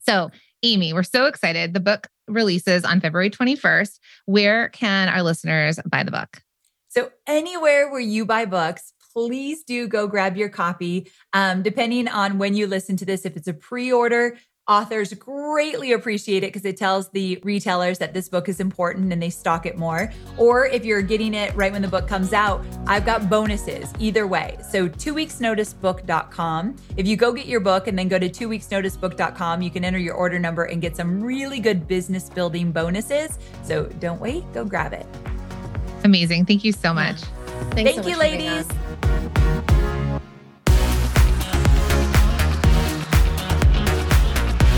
So Amy, we're so excited. The book releases on February 21st. Where can our listeners buy the book? So anywhere where you buy books, please do go grab your copy. Depending on when you listen to this, if it's a pre-order, authors greatly appreciate it because it tells the retailers that this book is important and they stock it more. Or if you're getting it right when the book comes out, I've got bonuses either way. So twoweeksnoticebook.com. If you go get your book and then go to twoweeksnoticebook.com, you can enter your order number and get some really good business building bonuses. So don't wait, go grab it. Amazing. Thank you so much. Thank you, ladies.